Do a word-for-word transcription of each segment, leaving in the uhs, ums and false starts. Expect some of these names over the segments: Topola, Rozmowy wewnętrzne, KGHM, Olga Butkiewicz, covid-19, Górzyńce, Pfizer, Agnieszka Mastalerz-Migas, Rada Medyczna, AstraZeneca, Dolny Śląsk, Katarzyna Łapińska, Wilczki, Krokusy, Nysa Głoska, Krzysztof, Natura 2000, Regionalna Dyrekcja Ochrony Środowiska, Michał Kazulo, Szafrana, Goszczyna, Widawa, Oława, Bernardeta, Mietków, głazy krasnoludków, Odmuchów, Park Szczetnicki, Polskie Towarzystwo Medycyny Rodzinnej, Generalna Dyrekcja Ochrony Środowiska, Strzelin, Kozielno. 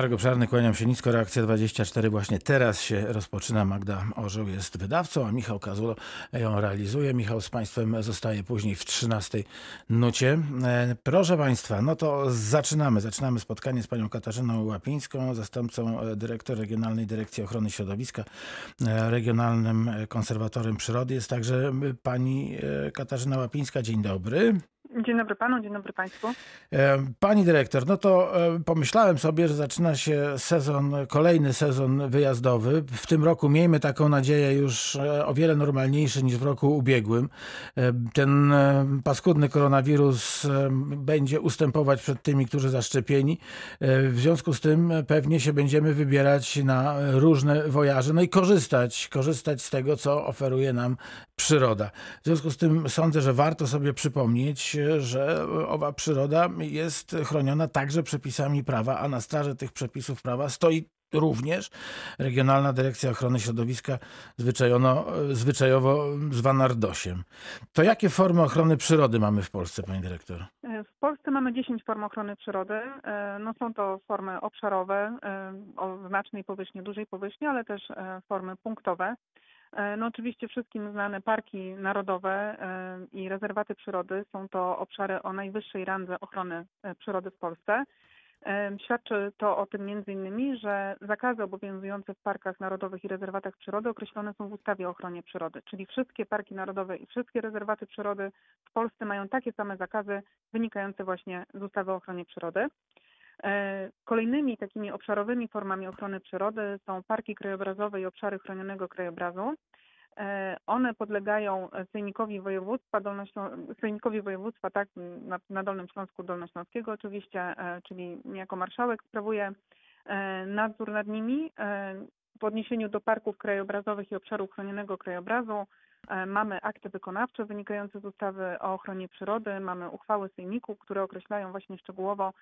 Marek Obszarny, kłaniam się nisko, Reakcja dwadzieścia cztery właśnie teraz się rozpoczyna. Magda Orzeł jest wydawcą, a Michał Kazulo ją realizuje. Michał z Państwem zostaje później w trzynastej nucie. Proszę Państwa, no to zaczynamy. Zaczynamy spotkanie z Panią Katarzyną Łapińską, zastępcą dyrektora Regionalnej Dyrekcji Ochrony Środowiska, regionalnym konserwatorem przyrody. Jest także Pani Katarzyna Łapińska. Dzień dobry. Dzień dobry Panu, dzień dobry Państwu. Pani dyrektor, no to pomyślałem sobie, że zaczyna się sezon, kolejny sezon wyjazdowy. W tym roku miejmy taką nadzieję już o wiele normalniejszy niż w roku ubiegłym. Ten paskudny koronawirus będzie ustępować przed tymi, którzy zaszczepieni. W związku z tym pewnie się będziemy wybierać na różne wojaże, no i korzystać, korzystać z tego, co oferuje nam przyroda. W związku z tym sądzę, że warto sobie przypomnieć, że owa przyroda jest chroniona także przepisami prawa, a na straży tych przepisów prawa stoi również Regionalna Dyrekcja Ochrony Środowiska, zwyczajowo zwana RDOŚ-iem. To jakie formy ochrony przyrody mamy w Polsce, Pani Dyrektor? W Polsce mamy dziesięć form ochrony przyrody. No są to formy obszarowe, o znacznej powierzchni, dużej powierzchni, ale też formy punktowe. No oczywiście wszystkim znane parki narodowe i rezerwaty przyrody są to obszary o najwyższej randze ochrony przyrody w Polsce. Świadczy to o tym między innymi, że zakazy obowiązujące w parkach narodowych i rezerwatach przyrody określone są w ustawie o ochronie przyrody, czyli wszystkie parki narodowe i wszystkie rezerwaty przyrody w Polsce mają takie same zakazy wynikające właśnie z ustawy o ochronie przyrody. Kolejnymi takimi obszarowymi formami ochrony przyrody są parki krajobrazowe i obszary chronionego krajobrazu. One podlegają sejmikowi województwa, dolnoślą- sejmikowi województwa tak, na, na Dolnym Śląsku Dolnośląskiego oczywiście, czyli niejako marszałek sprawuje nadzór nad nimi. W odniesieniu do parków krajobrazowych i obszarów chronionego krajobrazu mamy akty wykonawcze wynikające z ustawy o ochronie przyrody, mamy uchwały sejmiku, które określają właśnie szczegółowo,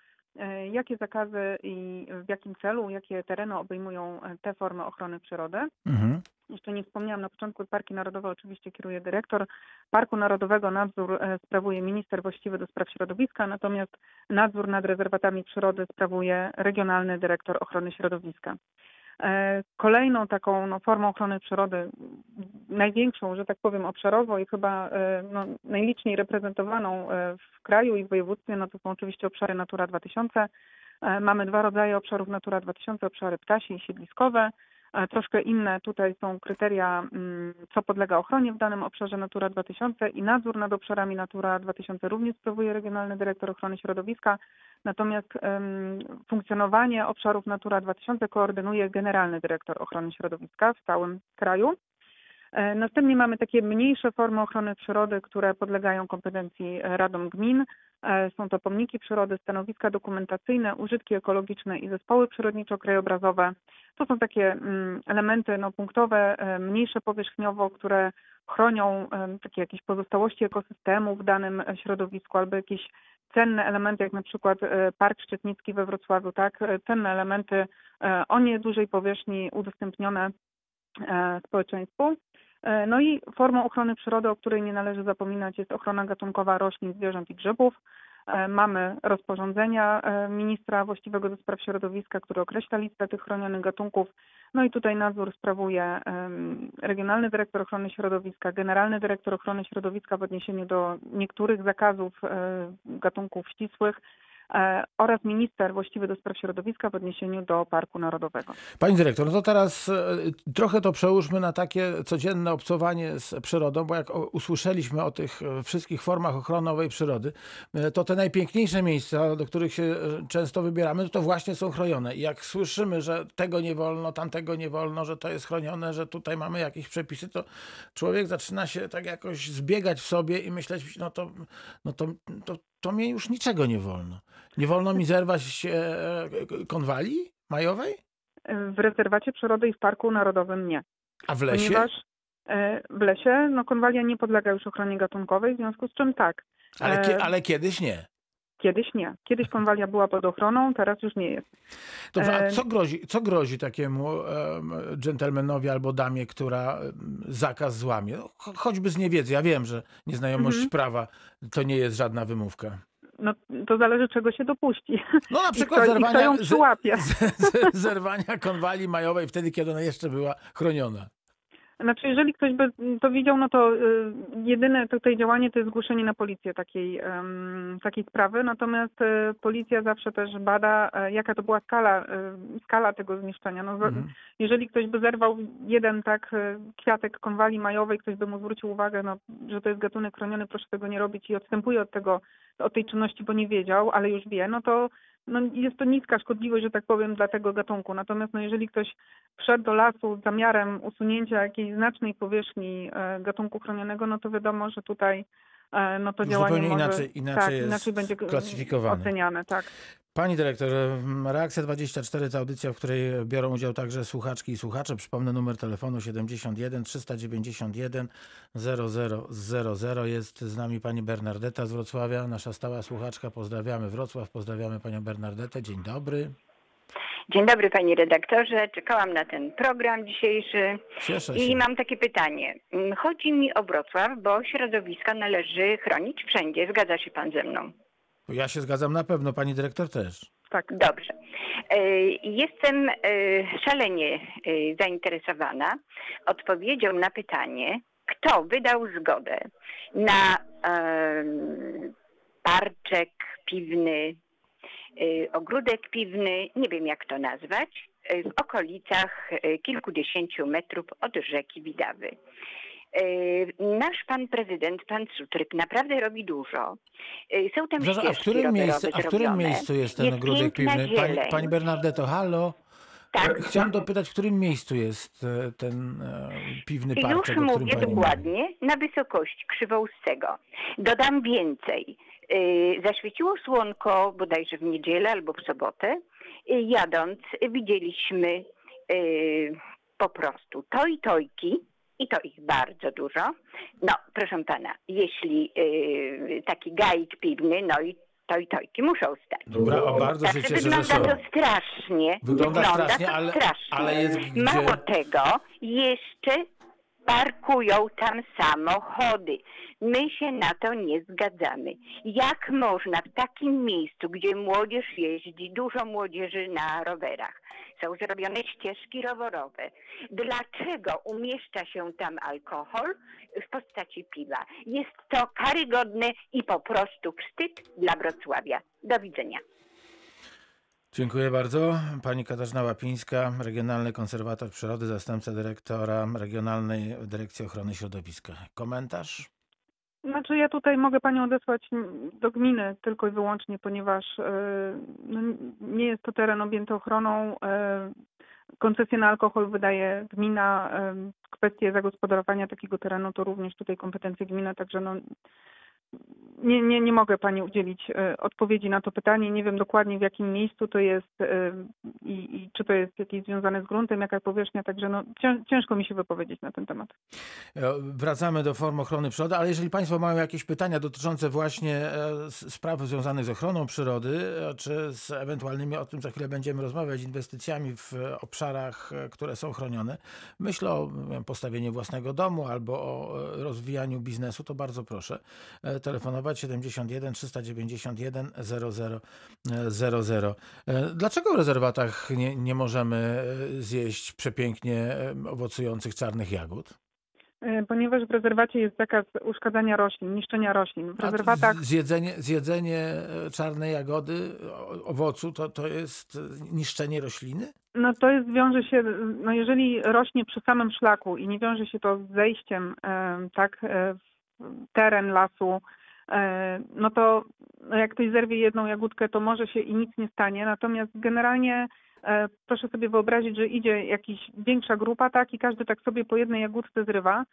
jakie zakazy i w jakim celu, jakie tereny obejmują te formy ochrony przyrody. Mhm. Jeszcze nie wspomniałam na początku, parki narodowe oczywiście kieruje dyrektor. Parku Narodowego nadzór sprawuje minister właściwy do spraw środowiska, natomiast nadzór nad rezerwatami przyrody sprawuje regionalny dyrektor ochrony środowiska. Kolejną taką no, formą ochrony przyrody, największą, że tak powiem, obszarowo i chyba no, najliczniej reprezentowaną w kraju i w województwie, no to są oczywiście obszary Natura dwa tysiące. Mamy dwa rodzaje obszarów Natura dwa tysiące, obszary ptasie i siedliskowe. Troszkę inne tutaj są kryteria, co podlega ochronie w danym obszarze Natura dwa tysiące i nadzór nad obszarami Natura dwa tysiące również sprawuje Regionalny Dyrektor Ochrony Środowiska, natomiast um, funkcjonowanie obszarów Natura dwa tysiące koordynuje Generalny Dyrektor Ochrony Środowiska w całym kraju. Następnie mamy takie mniejsze formy ochrony przyrody, które podlegają kompetencji radom gmin. Są to pomniki przyrody, stanowiska dokumentacyjne, użytki ekologiczne i zespoły przyrodniczo-krajobrazowe. To są takie elementy no, punktowe, mniejsze powierzchniowo, które chronią takie jakieś pozostałości ekosystemu w danym środowisku albo jakieś cenne elementy, jak na przykład Park Szczetnicki we Wrocławiu, tak? Cenne elementy o niedużej powierzchni udostępnione społeczeństwu. No i formą ochrony przyrody, o której nie należy zapominać, jest ochrona gatunkowa roślin, zwierząt i grzybów. Mamy rozporządzenia ministra właściwego do spraw środowiska, który określa listę tych chronionych gatunków. No i tutaj nadzór sprawuje Regionalny Dyrektor Ochrony Środowiska, Generalny Dyrektor Ochrony Środowiska w odniesieniu do niektórych zakazów gatunków ścisłych oraz minister właściwy do spraw środowiska w odniesieniu do Parku Narodowego. Pani dyrektor, no to teraz trochę to przełóżmy na takie codzienne obcowanie z przyrodą, bo jak usłyszeliśmy o tych wszystkich formach ochronowej przyrody, to te najpiękniejsze miejsca, do których się często wybieramy, to właśnie są chronione. I jak słyszymy, że tego nie wolno, tamtego nie wolno, że to jest chronione, że tutaj mamy jakieś przepisy, to człowiek zaczyna się tak jakoś zbiegać w sobie i myśleć, no to, no to, to to mi już niczego nie wolno. Nie wolno mi zerwać konwali majowej? W rezerwacie przyrody i w Parku Narodowym nie. A w lesie? Ponieważ w lesie no, konwalia nie podlega już ochronie gatunkowej, w związku z czym tak. Ale, ki- ale kiedyś nie. Kiedyś nie. Kiedyś konwalia była pod ochroną, teraz już nie jest. Dobrze, a co grozi, co grozi takiemu dżentelmenowi albo damie, która zakaz złamie? Choćby z niewiedzy. Ja wiem, że nieznajomość mm-hmm. prawa to nie jest żadna wymówka. no, to zależy, czego się dopuści. No na przykład kto, zerwania, ją przyłapie. Z, z, zerwania konwali majowej wtedy, kiedy ona jeszcze była chroniona. Znaczy, jeżeli ktoś by to widział, no to y, jedyne tutaj działanie to jest zgłoszenie na policję takiej, y, takiej sprawy. Natomiast y, policja zawsze też bada, y, jaka to była skala, y, skala tego zniszczenia. No, mhm. Jeżeli ktoś by zerwał jeden tak kwiatek konwali majowej, ktoś by mu zwrócił uwagę, no, że to jest gatunek chroniony, proszę tego nie robić i odstępuje od tego, od tej czynności, bo nie wiedział, ale już wie, no to no, jest to niska szkodliwość, że tak powiem, dla tego gatunku. Natomiast no, jeżeli ktoś wszedł do lasu z zamiarem usunięcia jakiejś znacznej powierzchni e, gatunku chronionego, no to wiadomo, że tutaj e, no, to już działanie może... inaczej, inaczej, tak, jest inaczej będzie oceniane. Tak. Pani dyrektor, Reakcja dwadzieścia cztery to audycja, w której biorą udział także słuchaczki i słuchacze. Przypomnę numer telefonu siedemdziesiąt jeden trzysta dziewięćdziesiąt jeden zero zero zero zero. Jest z nami pani Bernardeta z Wrocławia, nasza stała słuchaczka. Pozdrawiamy Wrocław, pozdrawiamy panią Bernardetę. Dzień dobry. Dzień dobry panie redaktorze. Czekałam na ten program dzisiejszy. Cieszę się. I mam takie pytanie. Chodzi mi o Wrocław, bo środowiska należy chronić wszędzie. Zgadza się pan ze mną? Ja się zgadzam na pewno, pani dyrektor też. Tak, dobrze. Jestem szalenie zainteresowana odpowiedzią na pytanie, kto wydał zgodę na parczek piwny, ogródek piwny, nie wiem jak to nazwać, w okolicach kilkudziesięciu metrów od rzeki Widawy. Nasz pan prezydent, pan Sutryk, naprawdę robi dużo. Są tam ścieżki rowerowe zrobione. A w którym miejscu jest ten ogródek piwny? Pani, pani Bernardeto, halo? Tak. Chciałam dopytać, w którym miejscu jest ten piwny parczek? Już mówię dokładnie, na wysokości Krzywoustego. Dodam więcej. Zaświeciło słonko bodajże w niedzielę albo w sobotę. Jadąc widzieliśmy po prostu to i tojki. I to ich bardzo dużo. No, proszę pana, jeśli yy, taki gajik piwny, no i to i tojki muszą stać. Dobra, o bardzo tak, się cieszę, wygląda że to strasznie. Wygląda, wygląda strasznie, to ale, strasznie. Ale jest gdzie... Mało tego, jeszcze parkują tam samochody. My się na to nie zgadzamy. Jak można w takim miejscu, gdzie młodzież jeździ, dużo młodzieży na rowerach, są zrobione ścieżki rowerowe. Dlaczego umieszcza się tam alkohol w postaci piwa? Jest to karygodne i po prostu wstyd dla Wrocławia. Do widzenia. Dziękuję bardzo. Pani Katarzyna Łapińska, regionalny konserwator przyrody, zastępca dyrektora Regionalnej Dyrekcji Ochrony Środowiska. Komentarz? Znaczy ja tutaj mogę panią odesłać do gminy tylko i wyłącznie, ponieważ no, nie jest to teren objęty ochroną. Koncesję na alkohol wydaje gmina. Kwestie zagospodarowania takiego terenu to również tutaj kompetencje gminy, także no, nie, nie, nie mogę pani udzielić odpowiedzi na to pytanie. Nie wiem dokładnie w jakim miejscu to jest i, i czy to jest jakieś związane z gruntem, jaka powierzchnia, także no, ciężko mi się wypowiedzieć na ten temat. Wracamy do form ochrony przyrody, ale jeżeli państwo mają jakieś pytania dotyczące właśnie spraw związanych z ochroną przyrody, czy z ewentualnymi, o tym za chwilę będziemy rozmawiać, inwestycjami w obszarach, które są chronione, myślę o postawieniu własnego domu albo o rozwijaniu biznesu, to bardzo proszę telefonować siedemdziesiąt jeden trzysta dziewięćdziesiąt jeden zero zero zero zero. Dlaczego w rezerwatach nie, nie możemy zjeść przepięknie owocujących czarnych jagód? Ponieważ w rezerwacie jest zakaz uszkadzania roślin, niszczenia roślin. W rezerwatach... zjedzenie, zjedzenie czarnej jagody, owocu, to, to jest niszczenie rośliny? No to jest, wiąże się, no jeżeli rośnie przy samym szlaku i nie wiąże się to z zejściem, tak, teren lasu, no to jak ktoś zerwie jedną jagódkę, to może się i nic nie stanie. Natomiast generalnie proszę sobie wyobrazić, że idzie jakaś większa grupa, tak, i każdy tak sobie po jednej jagódce zrywa.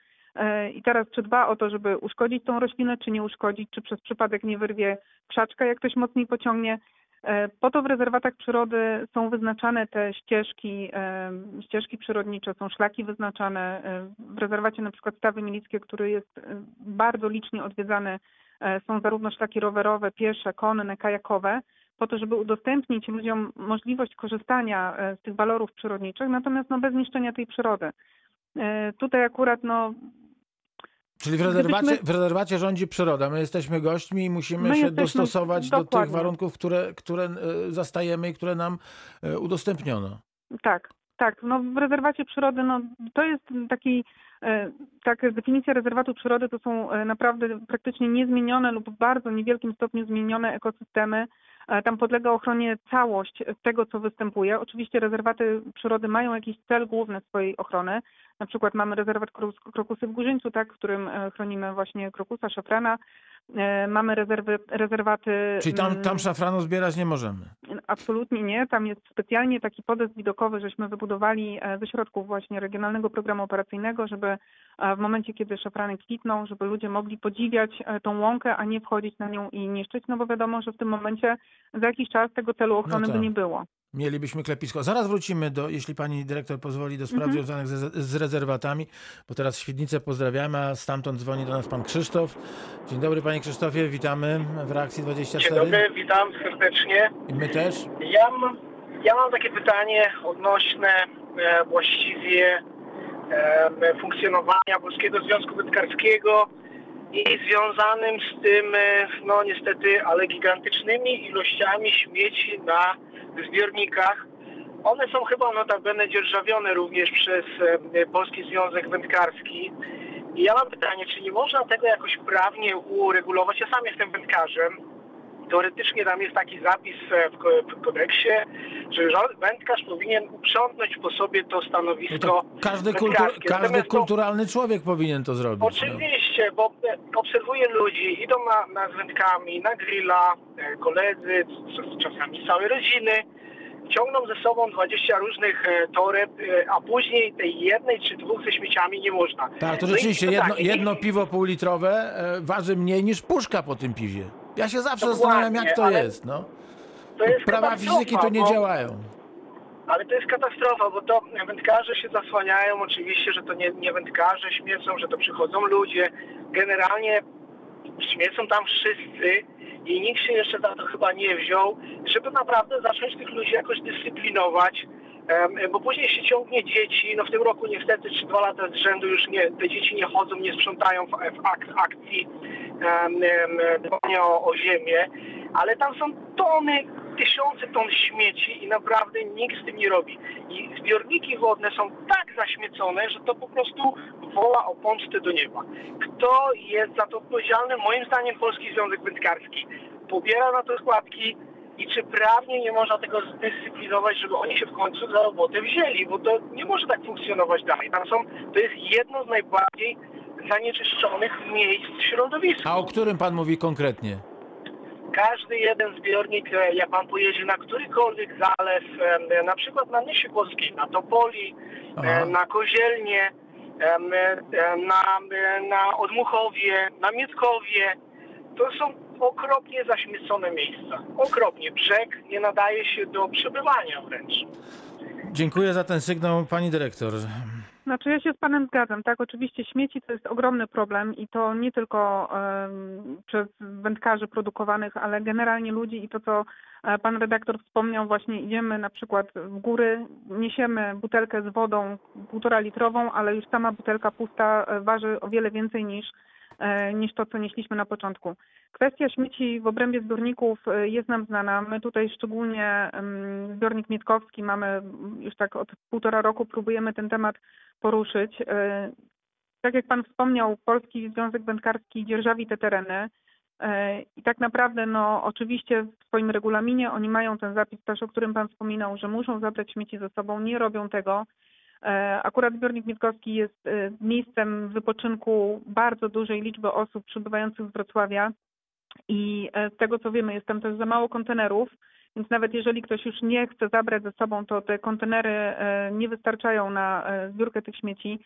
I teraz czy dba o to, żeby uszkodzić tą roślinę, czy nie uszkodzić, czy przez przypadek nie wyrwie krzaczka, jak ktoś mocniej pociągnie. Po to w rezerwatach przyrody są wyznaczane te ścieżki, ścieżki przyrodnicze, są szlaki wyznaczane. W rezerwacie na przykład Stawy Milickie, który jest bardzo licznie odwiedzany, są zarówno szlaki rowerowe, piesze, konne, kajakowe, po to, żeby udostępnić ludziom możliwość korzystania z tych walorów przyrodniczych, natomiast no, bez niszczenia tej przyrody. Tutaj akurat no, Czyli w rezerwacie, Gdybyśmy... w rezerwacie rządzi przyroda. My jesteśmy gośćmi i musimy My się jesteśmy... dostosować Dokładnie. do tych warunków, które, które zastajemy i które nam udostępniono. Tak, tak. No w rezerwacie przyrody no, to jest taki... Tak, definicja rezerwatu przyrody to są naprawdę praktycznie niezmienione lub w bardzo niewielkim stopniu zmienione ekosystemy. Tam podlega ochronie całość tego, co występuje. Oczywiście rezerwaty przyrody mają jakiś cel główny swojej ochrony. Na przykład mamy rezerwat Krokusy w Górzyńcu, tak, w którym chronimy właśnie krokusa, szafrana. Mamy rezerwy, rezerwaty... Czyli tam, tam szafranu zbierać nie możemy? Absolutnie nie. Tam jest specjalnie taki podest widokowy, żeśmy wybudowali ze środków właśnie Regionalnego Programu Operacyjnego, żeby w momencie, kiedy szafrany kwitną, żeby ludzie mogli podziwiać tą łąkę, a nie wchodzić na nią i niszczyć, no bo wiadomo, że w tym momencie za jakiś czas tego celu ochrony no by nie było. Mielibyśmy klepisko. Zaraz wrócimy do, jeśli pani dyrektor pozwoli, do spraw mm-hmm. związanych z, z rezerwatami, bo teraz Świdnicę pozdrawiamy, a stamtąd dzwoni do nas pan Krzysztof. Dzień dobry panie Krzysztofie, witamy w Reakcji dwadzieścia cztery. Dzień dobry, witam serdecznie. I my też. Ja, ja mam takie pytanie odnośne e, właściwie e, funkcjonowania Polskiego Związku Wędkarskiego i związanym z tym, e, no niestety, ale gigantycznymi ilościami śmieci na zbiornikach. One są chyba notabene dzierżawione również przez Polski Związek Wędkarski. I ja mam pytanie, czy nie można tego jakoś prawnie uregulować? Ja sam jestem wędkarzem. Teoretycznie tam jest taki zapis w kodeksie, że wędkarz powinien uprzątnąć po sobie to stanowisko no to Każdy, kultur, każdy kulturalny to... człowiek powinien to zrobić. Oczywiście, no. bo obserwuję ludzi, idą na, na z wędkami, na grilla, koledzy, czasami całe rodziny, ciągną ze sobą dwadzieścia różnych toreb, a później tej jednej czy dwóch ze śmieciami nie można. Tak, to rzeczywiście no i, to jedno, tak, jedno piwo półlitrowe waży mniej niż puszka po tym piwie. Ja się zawsze zastanawiam, jak to jest, no. To jest prawa fizyki tu nie bo, działają. Ale to jest katastrofa, bo to wędkarze się zasłaniają, oczywiście, że to nie, nie wędkarze śmiecą, że to przychodzą ludzie. Generalnie śmiecą tam wszyscy i nikt się jeszcze za to chyba nie wziął, żeby naprawdę zacząć tych ludzi jakoś dyscyplinować, bo później się ciągnie dzieci, no w tym roku niestety czy dwa lata z rzędu już nie, te dzieci nie chodzą, nie sprzątają w, w ak- akcji dbania o, o ziemię, ale tam są tony, tysiące ton śmieci i naprawdę nikt z tym nie robi. I zbiorniki wodne są tak zaśmiecone, że to po prostu woła o pomstę do nieba. Kto jest za to odpowiedzialny? Moim zdaniem Polski Związek Wędkarski. Pobiera na to składki i czy prawnie nie można tego zdyscyplinować, żeby oni się w końcu za robotę wzięli, bo to nie może tak funkcjonować dalej. Tam są, to jest jedno z najbardziej zanieczyszczonych miejsc środowiska. A o którym pan mówi konkretnie? Każdy jeden zbiornik, jak pan pojedzie na którykolwiek zalew, na przykład na Nysie Głoskiej, na Topoli, Aha. na Kozielnie, na, na Odmuchowie, na Mietkowie, to są okropnie zaśmiecone miejsca. Okropnie. Brzeg nie nadaje się do przebywania wręcz. Dziękuję za ten sygnał, pani dyrektor. Znaczy ja się z panem zgadzam, tak? Oczywiście śmieci to jest ogromny problem i to nie tylko y, przez wędkarzy produkowanych, ale generalnie ludzi i to, co pan redaktor wspomniał, właśnie idziemy na przykład w góry, niesiemy butelkę z wodą półtora litrową, ale już sama butelka pusta waży o wiele więcej niż, y, niż to, co nieśliśmy na początku. Kwestia śmieci w obrębie zbiorników jest nam znana. My tutaj szczególnie y, zbiornik Mietkowski mamy już tak od półtora roku, próbujemy ten temat poruszyć. Tak jak pan wspomniał, Polski Związek Wędkarski dzierżawi te tereny i tak naprawdę, no oczywiście w swoim regulaminie oni mają ten zapis też, o którym pan wspominał, że muszą zabrać śmieci ze sobą, nie robią tego. Akurat zbiornik Mietkowski jest miejscem wypoczynku bardzo dużej liczby osób przybywających z Wrocławia i z tego co wiemy, jest tam też za mało kontenerów. Więc nawet jeżeli ktoś już nie chce zabrać ze sobą, to te kontenery nie wystarczają na zbiórkę tych śmieci.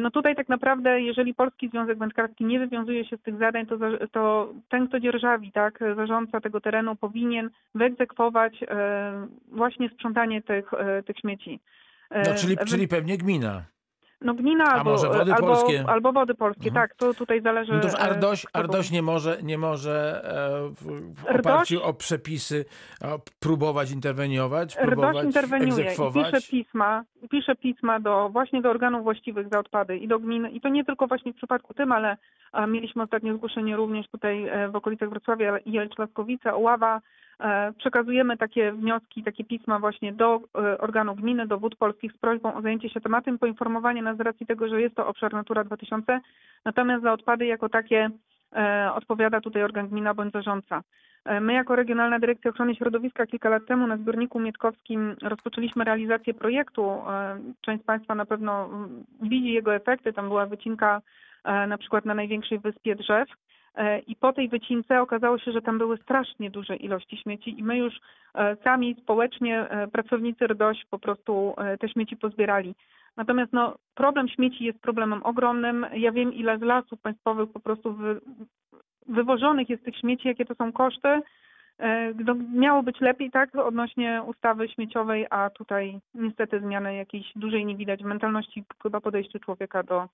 No tutaj tak naprawdę, jeżeli Polski Związek Wędkarski nie wywiązuje się z tych zadań, to, to ten, kto dzierżawi, tak, zarządca tego terenu, powinien wyegzekwować właśnie sprzątanie tych, tych śmieci. No, czyli, czyli pewnie gmina. No gmina albo, może wody albo, polskie? albo wody polskie, mhm. tak, to tutaj zależy... No to Ardoś, Ardoś nie może, nie może w, w oparciu o przepisy próbować interweniować, próbować Ardoś interweniuje, egzekwować. Pisze pisma, pisze pisma do, właśnie do organów właściwych za odpady i do gmin, i to nie tylko właśnie w przypadku tym, ale mieliśmy ostatnio zgłoszenie również tutaj w okolicach Wrocławia i Elcz-Laskowice, Oława. Przekazujemy takie wnioski, takie pisma właśnie do organu gminy, do Wód Polskich z prośbą o zajęcie się tematem, poinformowanie nas z racji tego, że jest to obszar Natura dwa tysiące, natomiast za odpady jako takie odpowiada tutaj organ gmina bądź zarządca. My jako Regionalna Dyrekcja Ochrony Środowiska kilka lat temu na zbiorniku Mietkowskim rozpoczęliśmy realizację projektu. Część z Państwa na pewno widzi jego efekty, tam była wycinka na przykład na największej wyspie drzew. I po tej wycince okazało się, że tam były strasznie duże ilości śmieci i my już sami społecznie pracownicy RDOŚ po prostu te śmieci pozbierali. Natomiast no, problem śmieci jest problemem ogromnym. Ja wiem, ile z lasów państwowych po prostu wy, wywożonych jest tych śmieci, jakie to są koszty. No, miało być lepiej, tak, odnośnie ustawy śmieciowej, a tutaj niestety zmiany jakiejś dużej nie widać w mentalności, chyba podejściu człowieka do,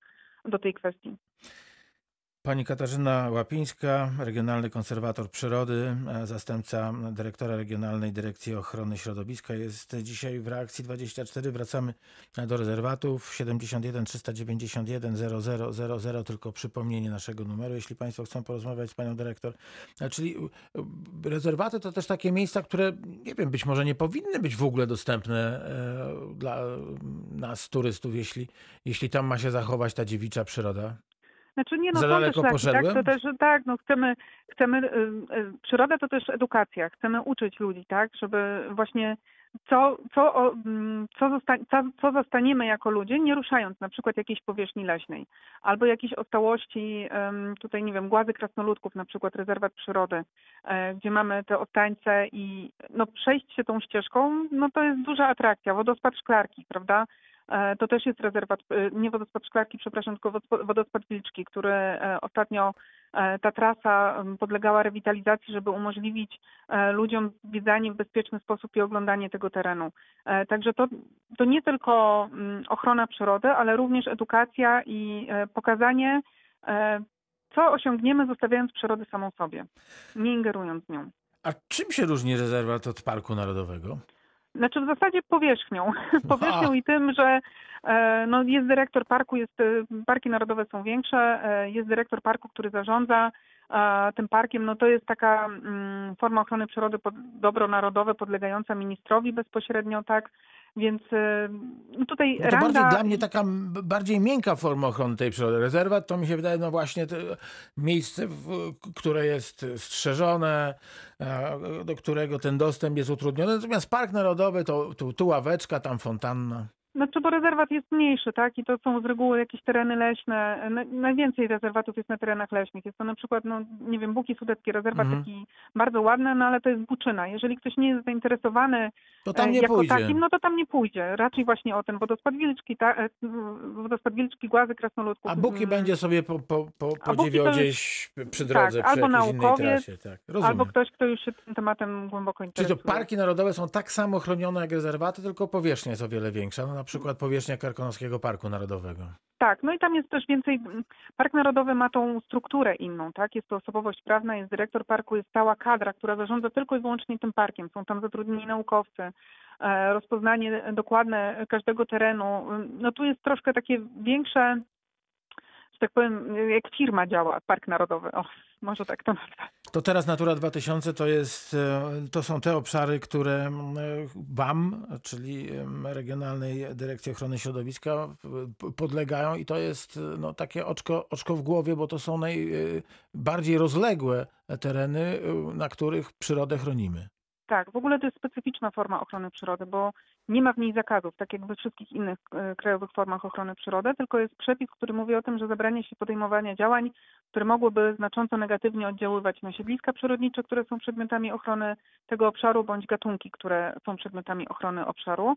do tej kwestii. Pani Katarzyna Łapińska, regionalny konserwator przyrody, zastępca dyrektora Regionalnej Dyrekcji Ochrony Środowiska, jest dzisiaj w reakcji dwadzieścia cztery. Wracamy do rezerwatów siedemdziesiąt jeden trzysta dziewięćdziesiąt jeden zero zero zero zero, tylko przypomnienie naszego numeru, jeśli państwo chcą porozmawiać z panią dyrektor. Czyli rezerwaty to też takie miejsca, które, nie wiem, być może nie powinny być w ogóle dostępne dla nas, turystów, jeśli, jeśli tam ma się zachować ta dziewicza przyroda. Znaczy nie, no, za daleko też taki, tak, to też, tak, no chcemy, chcemy, yy, przyroda to też edukacja, chcemy uczyć ludzi, tak, żeby właśnie co, co, o, co, zosta, co, co zostaniemy jako ludzie, nie ruszając na przykład jakiejś powierzchni leśnej albo jakiejś ostałości, yy, tutaj nie wiem, Głazy Krasnoludków, na przykład rezerwat przyrody, yy, gdzie mamy te ostańce i no przejść się tą ścieżką, no to jest duża atrakcja, wodospad Szklarki, prawda? To też jest rezerwat, nie wodospad Szklarki, przepraszam, tylko wodospad Wilczki, który ostatnio ta trasa podlegała rewitalizacji, żeby umożliwić ludziom zwiedzanie w bezpieczny sposób i oglądanie tego terenu. Także to, to nie tylko ochrona przyrody, ale również edukacja i pokazanie, co osiągniemy, zostawiając przyrodę samą sobie, nie ingerując w nią. A czym się różni rezerwat od Parku Narodowego? Znaczy w zasadzie powierzchnią. Powierzchnią i tym, że no, jest dyrektor parku, jest, parki narodowe są większe, jest dyrektor parku, który zarządza tym parkiem. No to jest taka mm, forma ochrony przyrody, pod, dobro narodowe, podlegająca ministrowi bezpośrednio, tak? Więc no tutaj no to rada... bardziej, dla mnie taka bardziej miękka forma ochrony tej przyrody. Rezerwat to mi się wydaje, no właśnie miejsce, w, które jest strzeżone, do którego ten dostęp jest utrudniony. Natomiast Park Narodowy to tu, tu ławeczka, tam fontanna. Znaczy, bo rezerwat jest mniejszy, tak? I to są z reguły jakieś tereny leśne. Najwięcej rezerwatów jest na terenach leśnych. Jest to na przykład, no nie wiem, Buki Sudeckie, rezerwat mhm. taki bardzo ładny, no ale to jest buczyna. Jeżeli ktoś nie jest zainteresowany to tam nie jako pójdzie. takim, no to tam nie pójdzie. Raczej właśnie o ten wodospad Wilczki, ta, wodospad Wilczki, Głazy Krasnoludków. A Buki będzie sobie po, po, po, podziwiał jest... gdzieś przy drodze, tak, przy albo jakiejś innej trasie. Tak. Albo ktoś, kto już się tym tematem głęboko interesuje. Czyli to parki narodowe są tak samo chronione jak rezerwaty, tylko powierzchnia jest o wiele większa. No, na przykład powierzchnia Karkonoskiego Parku Narodowego. Tak, no i tam jest też więcej, Park Narodowy ma tą strukturę inną, tak? Jest to osobowość prawna, jest dyrektor parku, jest cała kadra, która zarządza tylko i wyłącznie tym parkiem. Są tam zatrudnieni naukowcy, rozpoznanie dokładne każdego terenu. No tu jest troszkę takie większe, że tak powiem, jak firma działa, Park Narodowy. O, może tak to nazwać. To teraz Natura dwa tysiące to, jest, to są te obszary, które wam, czyli Regionalnej Dyrekcji Ochrony Środowiska, podlegają i to jest no, takie oczko, oczko w głowie, bo to są najbardziej rozległe tereny, na których przyrodę chronimy. Tak, w ogóle to jest specyficzna forma ochrony przyrody, bo nie ma w niej zakazów, tak jak we wszystkich innych krajowych formach ochrony przyrody, tylko jest przepis, który mówi o tym, że zabrania się podejmowania działań, które mogłyby znacząco negatywnie oddziaływać na siedliska przyrodnicze, które są przedmiotami ochrony tego obszaru, bądź gatunki, które są przedmiotami ochrony obszaru.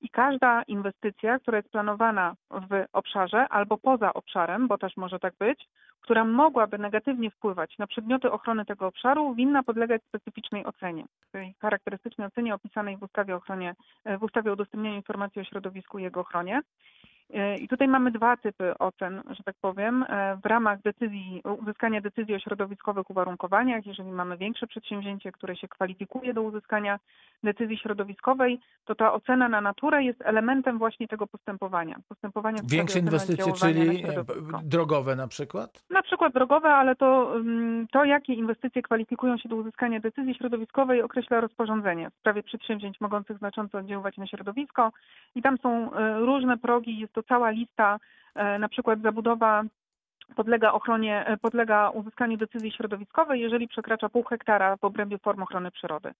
I każda inwestycja, która jest planowana w obszarze albo poza obszarem, bo też może tak być, która mogłaby negatywnie wpływać na przedmioty ochrony tego obszaru, winna podlegać specyficznej ocenie, tej charakterystycznej ocenie opisanej w ustawie o ochronie, w ustawie o udostępnianiu informacji o środowisku i jego ochronie. I tutaj mamy dwa typy ocen, że tak powiem, w ramach decyzji, uzyskania decyzji o środowiskowych uwarunkowaniach. Jeżeli mamy większe przedsięwzięcie, które się kwalifikuje do uzyskania decyzji środowiskowej, to ta ocena na naturę jest elementem właśnie tego postępowania. Postępowania większe inwestycje, czyli na drogowe na przykład? Na przykład drogowe, ale to, to jakie inwestycje kwalifikują się do uzyskania decyzji środowiskowej określa rozporządzenie w sprawie przedsięwzięć mogących znacząco oddziaływać na środowisko i tam są różne progi, jest to cała lista, na przykład zabudowa podlega ochronie, podlega uzyskaniu decyzji środowiskowej, jeżeli przekracza pół hektara w obrębie form ochrony przyrody.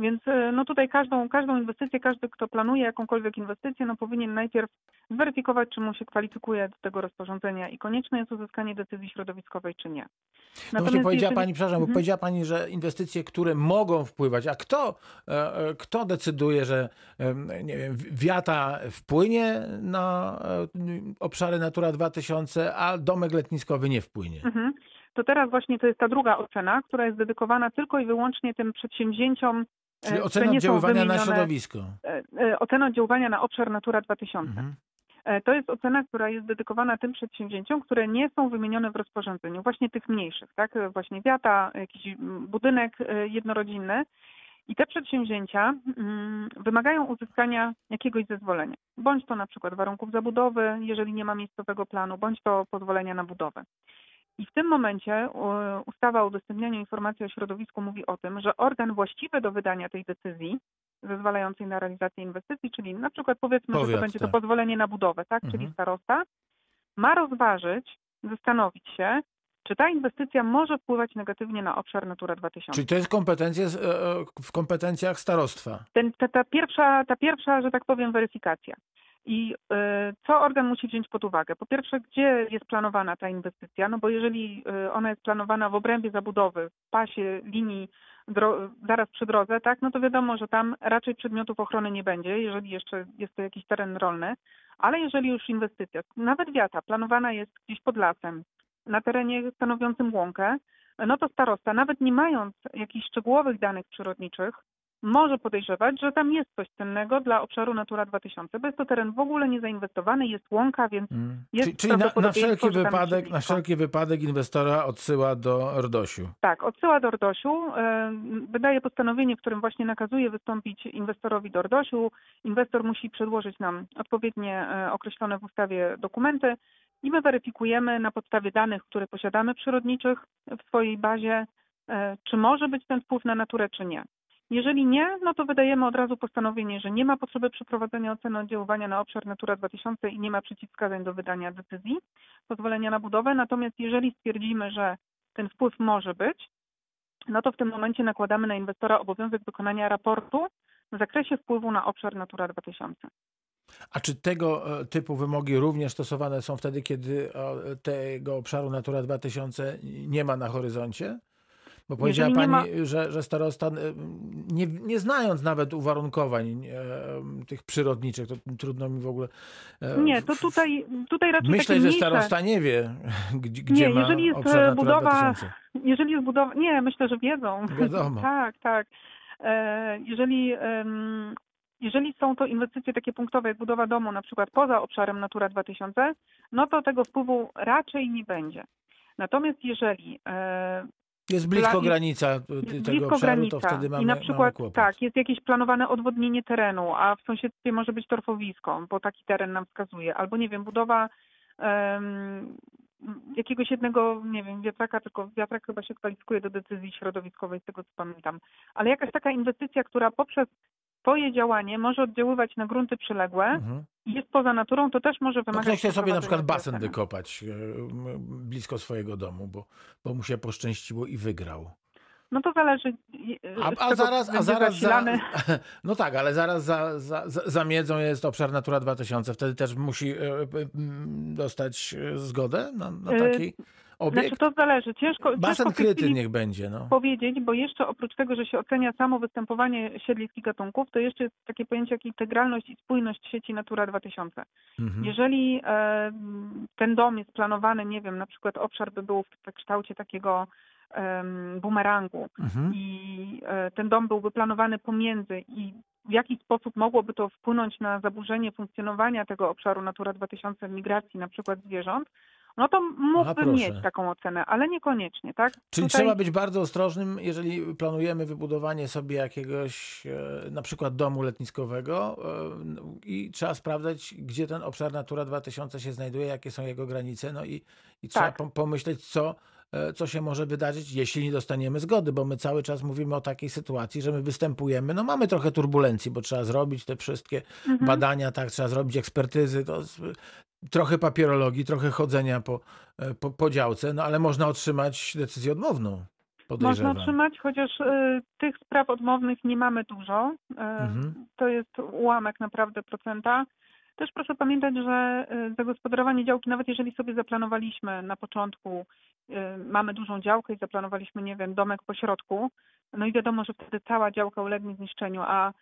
Więc no tutaj każdą, każdą inwestycję, każdy, kto planuje jakąkolwiek inwestycję, no powinien najpierw zweryfikować, czy mu się kwalifikuje do tego rozporządzenia i konieczne jest uzyskanie decyzji środowiskowej, czy nie. No właśnie powiedziała Pani, przepraszam, bo powiedziała Pani, że inwestycje, które mogą wpływać, a kto, kto decyduje, że nie wiem, wiata wpłynie na obszary Natura dwa tysiące, a domek letniskowy nie wpłynie? Mhm. To teraz właśnie to jest ta druga ocena, która jest dedykowana tylko i wyłącznie tym przedsięwzięciom. Czyli ocena oddziaływania na środowisko. Ocena oddziaływania na obszar Natura dwa tysiące. Mhm. To jest ocena, która jest dedykowana tym przedsięwzięciom, które nie są wymienione w rozporządzeniu. Właśnie tych mniejszych, tak? Właśnie wiata, jakiś budynek jednorodzinny. I te przedsięwzięcia wymagają uzyskania jakiegoś zezwolenia. Bądź to na przykład warunków zabudowy, jeżeli nie ma miejscowego planu, bądź to pozwolenia na budowę. I w tym momencie ustawa o udostępnianiu informacji o środowisku mówi o tym, że organ właściwy do wydania tej decyzji zezwalającej na realizację inwestycji, czyli na przykład powiedzmy, Powiat, że to będzie tak. to pozwolenie na budowę, tak, mhm. czyli starosta, ma rozważyć, zastanowić się, czy ta inwestycja może wpływać negatywnie na obszar Natura dwa tysiące. Czyli to jest kompetencje w kompetencjach starostwa. Ten, ta, ta, pierwsza, ta pierwsza, że tak powiem, weryfikacja. I co organ musi wziąć pod uwagę? Po pierwsze, gdzie jest planowana ta inwestycja? No bo jeżeli ona jest planowana w obrębie zabudowy, w pasie linii, dro- zaraz przy drodze, tak, no to wiadomo, że tam raczej przedmiotów ochrony nie będzie, jeżeli jeszcze jest to jakiś teren rolny. Ale jeżeli już inwestycja, nawet wiata, planowana jest gdzieś pod lasem, na terenie stanowiącym łąkę, no to starosta, nawet nie mając jakichś szczegółowych danych przyrodniczych, może podejrzewać, że tam jest coś cennego dla obszaru Natura dwa tysiące, bo jest to teren w ogóle niezainwestowany, jest łąka, więc hmm. jest Czyli, czyli na, na, wszelki wypadek, na wszelki wypadek inwestora odsyła do RDOŚ-u. Tak, odsyła do RDOŚ-u, wydaje postanowienie, w którym właśnie nakazuje wystąpić inwestorowi do RDOŚ-u. Inwestor musi przedłożyć nam odpowiednie określone w ustawie dokumenty i my weryfikujemy na podstawie danych, które posiadamy przyrodniczych w swojej bazie, czy może być ten wpływ na naturę, czy nie. Jeżeli nie, no to wydajemy od razu postanowienie, że nie ma potrzeby przeprowadzenia oceny oddziaływania na obszar Natura dwa tysiące i nie ma przeciwwskazań do wydania decyzji, pozwolenia na budowę. Natomiast jeżeli stwierdzimy, że ten wpływ może być, no to w tym momencie nakładamy na inwestora obowiązek wykonania raportu w zakresie wpływu na obszar Natura dwa tysiące. A czy tego typu wymogi również stosowane są wtedy, kiedy tego obszaru Natura dwa tysiące nie ma na horyzoncie? Bo powiedziała Pani, ma... że, że starosta, nie, nie znając nawet uwarunkowań e, tych przyrodniczych, to trudno mi w ogóle... E, nie, to tutaj, tutaj raczej myślę, że mniejsze. Starosta nie wie, gdzie, gdzie nie, ma jeżeli jest obszar budowa, dwa tysiące. Jeżeli jest budowa... Nie, myślę, że wiedzą. Wiadomo. Tak, tak. E, jeżeli... E, Jeżeli są to inwestycje takie punktowe, jak budowa domu, na przykład poza obszarem Natura dwa tysiące, no to tego wpływu raczej nie będzie. Natomiast jeżeli... E, jest blisko dla, granica jest, tego blisko obszaru, granica, to wtedy mamy, i na przykład mamy tak, jest jakieś planowane odwodnienie terenu, a w sąsiedztwie może być torfowisko, bo taki teren nam wskazuje. Albo, nie wiem, budowa... E, jakiegoś jednego, nie wiem, wiatraka, tylko wiatrak chyba się kwalifikuje do decyzji środowiskowej, z tego co pamiętam. Ale jakaś taka inwestycja, która poprzez swoje działanie może oddziaływać na grunty przyległe mhm. i jest poza naturą, to też może wymagać... No ktoś chce sobie na przykład basen wykopać blisko swojego domu, bo, bo mu się poszczęściło i wygrał. No to zależy... A, a zaraz... A zaraz za, no tak, ale zaraz za, za, za miedzą jest obszar Natura dwa tysiące. Wtedy też musi dostać zgodę na, na taki obiekt? Znaczy to zależy. Ciężko, Basen kryty niech będzie. No. Powiedzieć, bo jeszcze oprócz tego, że się ocenia samo występowanie siedlisk i gatunków, to jeszcze jest takie pojęcie jak integralność i spójność sieci Natura dwa tysiące. Mhm. Jeżeli e, ten dom jest planowany, nie wiem, na przykład obszar by był w kształcie takiego bumerangu. Mhm. I ten dom byłby planowany pomiędzy i w jaki sposób mogłoby to wpłynąć na zaburzenie funkcjonowania tego obszaru Natura dwa tysiące w migracji na przykład zwierząt, no to mógłby Aha, mieć taką ocenę, ale niekoniecznie, tak? Czyli Tutaj... trzeba być bardzo ostrożnym, jeżeli planujemy wybudowanie sobie jakiegoś na przykład domu letniskowego i trzeba sprawdzać, gdzie ten obszar Natura dwa tysiące się znajduje, jakie są jego granice, no i, i trzeba tak. pomyśleć, co... co się może wydarzyć, jeśli nie dostaniemy zgody, bo my cały czas mówimy o takiej sytuacji, że my występujemy, no mamy trochę turbulencji, bo trzeba zrobić te wszystkie mhm. badania, tak, trzeba zrobić ekspertyzy, to z, trochę papierologii, trochę chodzenia po, po, po działce, no ale można otrzymać decyzję odmowną. Można otrzymać, chociaż y, tych spraw odmownych nie mamy dużo. Y, mhm. To jest ułamek naprawdę procenta. Też proszę pamiętać, że zagospodarowanie działki, nawet jeżeli sobie zaplanowaliśmy na początku, y, mamy dużą działkę i zaplanowaliśmy, nie wiem, domek po środku, no i wiadomo, że wtedy cała działka ulegnie zniszczeniu, a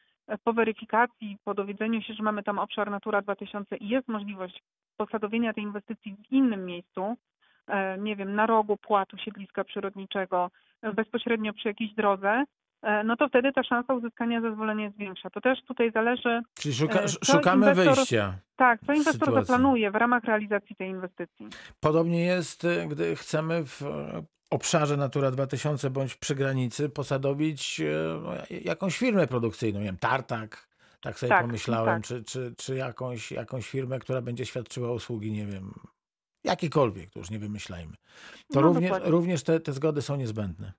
po weryfikacji, po dowiedzeniu się, że mamy tam obszar Natura dwa tysiące i jest możliwość posadowienia tej inwestycji w innym miejscu, y, nie wiem, na rogu płatu siedliska przyrodniczego, y, bezpośrednio przy jakiejś drodze, no to wtedy ta szansa uzyskania zezwolenia jest większa. To też tutaj zależy... Czyli szuka, szukamy inwestor, wyjścia. Tak, co inwestor zaplanuje w ramach realizacji tej inwestycji. Podobnie jest, gdy chcemy w obszarze Natura dwa tysiące bądź przy granicy posadowić jakąś firmę produkcyjną, nie wiem, tartak, tak sobie tak, pomyślałem, tak. czy, czy, czy jakąś, jakąś firmę, która będzie świadczyła usługi, nie wiem, jakikolwiek, to już nie wymyślajmy. To no, również, również te, te zgody są niezbędne.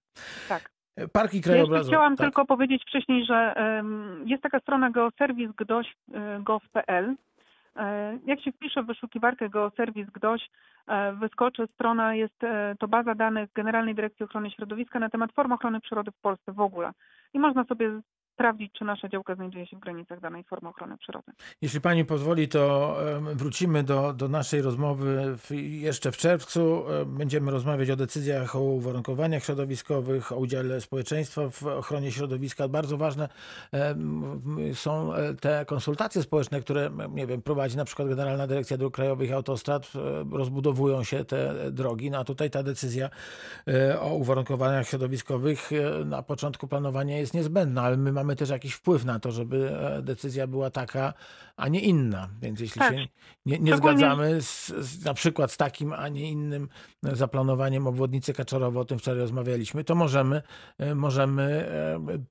Tak. Parki krajobrazu. Chciałam tak. tylko powiedzieć wcześniej, że jest taka strona geoserwis kropka gdoś kropka gov kropka pl. Jak się wpisze w wyszukiwarkę geoserwis kropka gdoś, wyskoczy strona, jest to baza danych Generalnej Dyrekcji Ochrony Środowiska na temat form ochrony przyrody w Polsce w ogóle. I można sobie sprawdzić, czy nasza działka znajduje się w granicach danej formy ochrony przyrody. Jeśli pani pozwoli, to wrócimy do, do naszej rozmowy w, jeszcze w czerwcu. Będziemy rozmawiać o decyzjach, o uwarunkowaniach środowiskowych, o udziale społeczeństwa w ochronie środowiska. Bardzo ważne są te konsultacje społeczne, które, nie wiem, prowadzi na przykład Generalna Dyrekcja Dróg Krajowych i Autostrad. Rozbudowują się te drogi. No a tutaj ta decyzja o uwarunkowaniach środowiskowych na początku planowania jest niezbędna, ale my mamy Mamy też jakiś wpływ na to, żeby decyzja była taka, a nie inna. Więc jeśli tak. się nie, nie zgadzamy z, z, na przykład z takim, a nie innym zaplanowaniem obwodnicy Kaczorowo, o tym wczoraj rozmawialiśmy, to możemy, możemy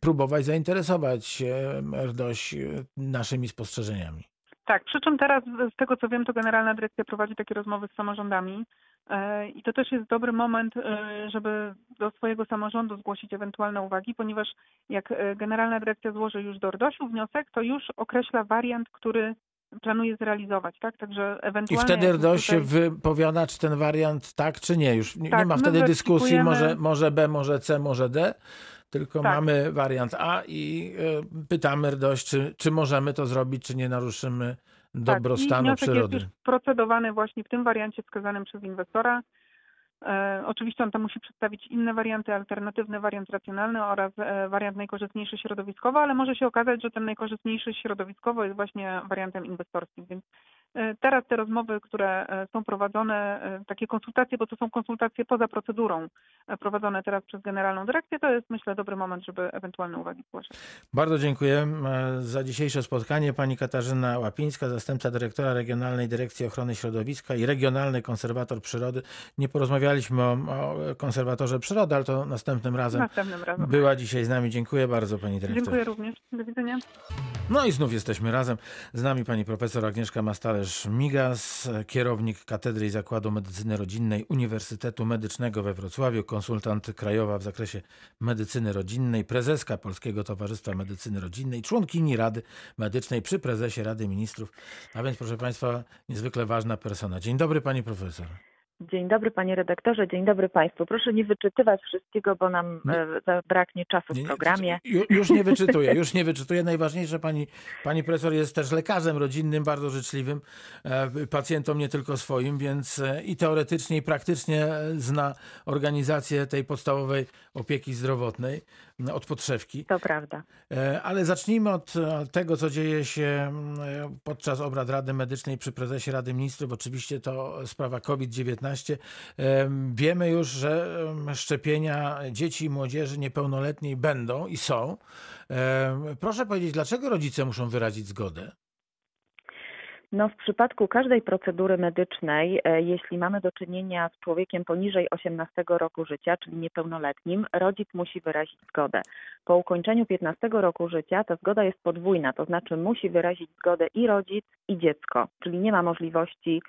próbować zainteresować R D OŚ naszymi spostrzeżeniami. Tak, przy czym teraz z tego co wiem, to Generalna Dyrekcja prowadzi takie rozmowy z samorządami i to też jest dobry moment, żeby do swojego samorządu zgłosić ewentualne uwagi, ponieważ jak Generalna Dyrekcja złoży już do R D OŚ-u wniosek, to już określa wariant, który planuje zrealizować, tak? Także ewentualnie... I wtedy R D O Ś tutaj... wypowiada, czy ten wariant tak, czy nie. Już nie, tak, nie ma wtedy dyskusji, może, może B, może C, może D, tylko tak. mamy wariant A i pytamy R D O Ś, czy, czy możemy to zrobić, czy nie naruszymy dobrostanu tak. przyrody. Jest już procedowany właśnie w tym wariancie wskazanym przez inwestora. E, oczywiście on tam musi przedstawić inne warianty, alternatywny wariant racjonalny oraz e, wariant najkorzystniejszy środowiskowo, ale może się okazać, że ten najkorzystniejszy środowiskowo jest właśnie wariantem inwestorskim. Więc e, teraz te rozmowy, które e, są prowadzone, e, takie konsultacje, bo to są konsultacje poza procedurą e, prowadzone teraz przez Generalną Dyrekcję, to jest myślę dobry moment, żeby ewentualne uwagi zgłaszać. Bardzo dziękuję za dzisiejsze spotkanie. Pani Katarzyna Łapińska, zastępca dyrektora Regionalnej Dyrekcji Ochrony Środowiska i Regionalny Konserwator Przyrody. Nie porozmawiamy Rozmawialiśmy o, o konserwatorze przyrody, ale to następnym razem. Następnym razem. Była dzisiaj z nami. Dziękuję bardzo, pani dyrektor. Dziękuję również. Do widzenia. No i znów jesteśmy razem. Z nami pani profesor Agnieszka Mastalerz-Migas, kierownik Katedry i Zakładu Medycyny Rodzinnej Uniwersytetu Medycznego we Wrocławiu, konsultant krajowa w zakresie medycyny rodzinnej, prezeska Polskiego Towarzystwa Medycyny Rodzinnej, członkini Rady Medycznej przy prezesie Rady Ministrów. A więc, proszę państwa, niezwykle ważna persona. Dzień dobry, pani profesor. Dzień dobry panie redaktorze, dzień dobry państwu. Proszę nie wyczytywać wszystkiego, bo nam e, zabraknie czasu w programie. Nie, nie, już nie wyczytuję, już nie wyczytuję. Najważniejsze, że pani, pani profesor jest też lekarzem rodzinnym, bardzo życzliwym, e, pacjentom nie tylko swoim, więc e, i teoretycznie i praktycznie zna organizację tej podstawowej opieki zdrowotnej. od podszewki. To prawda. Ale zacznijmy od tego, co dzieje się podczas obrad Rady Medycznej przy prezesie Rady Ministrów. Oczywiście to sprawa COVID dziewiętnaście. Wiemy już, że szczepienia dzieci i młodzieży niepełnoletniej będą i są. Proszę powiedzieć, dlaczego rodzice muszą wyrazić zgodę? No, w przypadku każdej procedury medycznej, jeśli mamy do czynienia z człowiekiem poniżej osiemnastego roku życia, czyli niepełnoletnim, rodzic musi wyrazić zgodę. Po ukończeniu piętnastego roku życia ta zgoda jest podwójna, to znaczy musi wyrazić zgodę i rodzic, i dziecko, czyli nie ma możliwości